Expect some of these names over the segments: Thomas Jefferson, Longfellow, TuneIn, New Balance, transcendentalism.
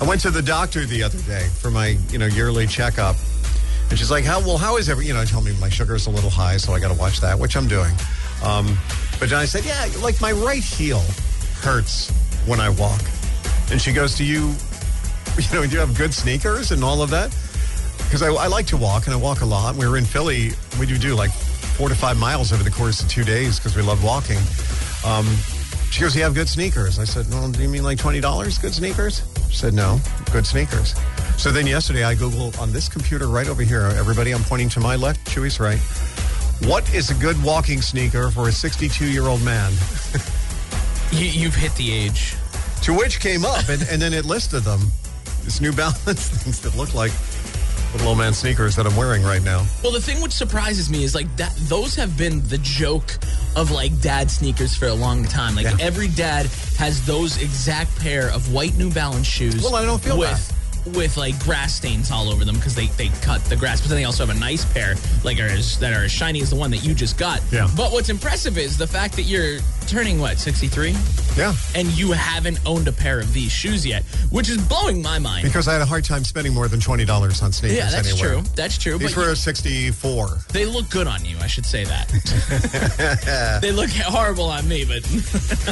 I went to the doctor the other day for my, yearly checkup. And she's like, how is every, tell me my sugar's a little high, so I got to watch that, which I'm doing. But then I said, yeah, like my right heel hurts when I walk. And she goes, do you have good sneakers and all of that? Because I like to walk, and I walk a lot. We were in Philly. We do like 4 to 5 miles over the course of 2 days because we love walking. She goes, you have good sneakers. I said, well, do you mean like $20 good sneakers? She said, no, good sneakers. So then yesterday I Googled on this computer right over here. Everybody, I'm pointing to my left, Chewy's right. What is a good walking sneaker for a 62-year-old man? You've hit the age. To which came up, and then it listed them. This New Balance things that look like little old man sneakers that I'm wearing right now. Well, the thing which surprises me is like that those have been the joke of like dad sneakers for a long time. Like every dad has those exact pair of white New Balance shoes. Well, I don't feel with like grass stains all over them because they cut the grass. But then they also have a nice pair that are as shiny as the one that you just got. Yeah. But what's impressive is the fact that you're turning, 63? Yeah. And you haven't owned a pair of these shoes yet, which is blowing my mind. Because I had a hard time spending more than $20 on sneakers. Yeah, that's anywhere. True. That's true. These were $64. They look good on you, I should say that. They look horrible on me, but...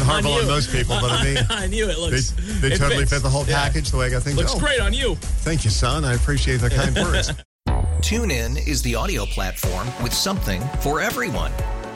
horrible on most people, but on me. On you, it looks... They totally fit the whole package the way I got things. Looks great on you. Thank you, son. I appreciate the kind words. TuneIn is the audio platform with something for everyone.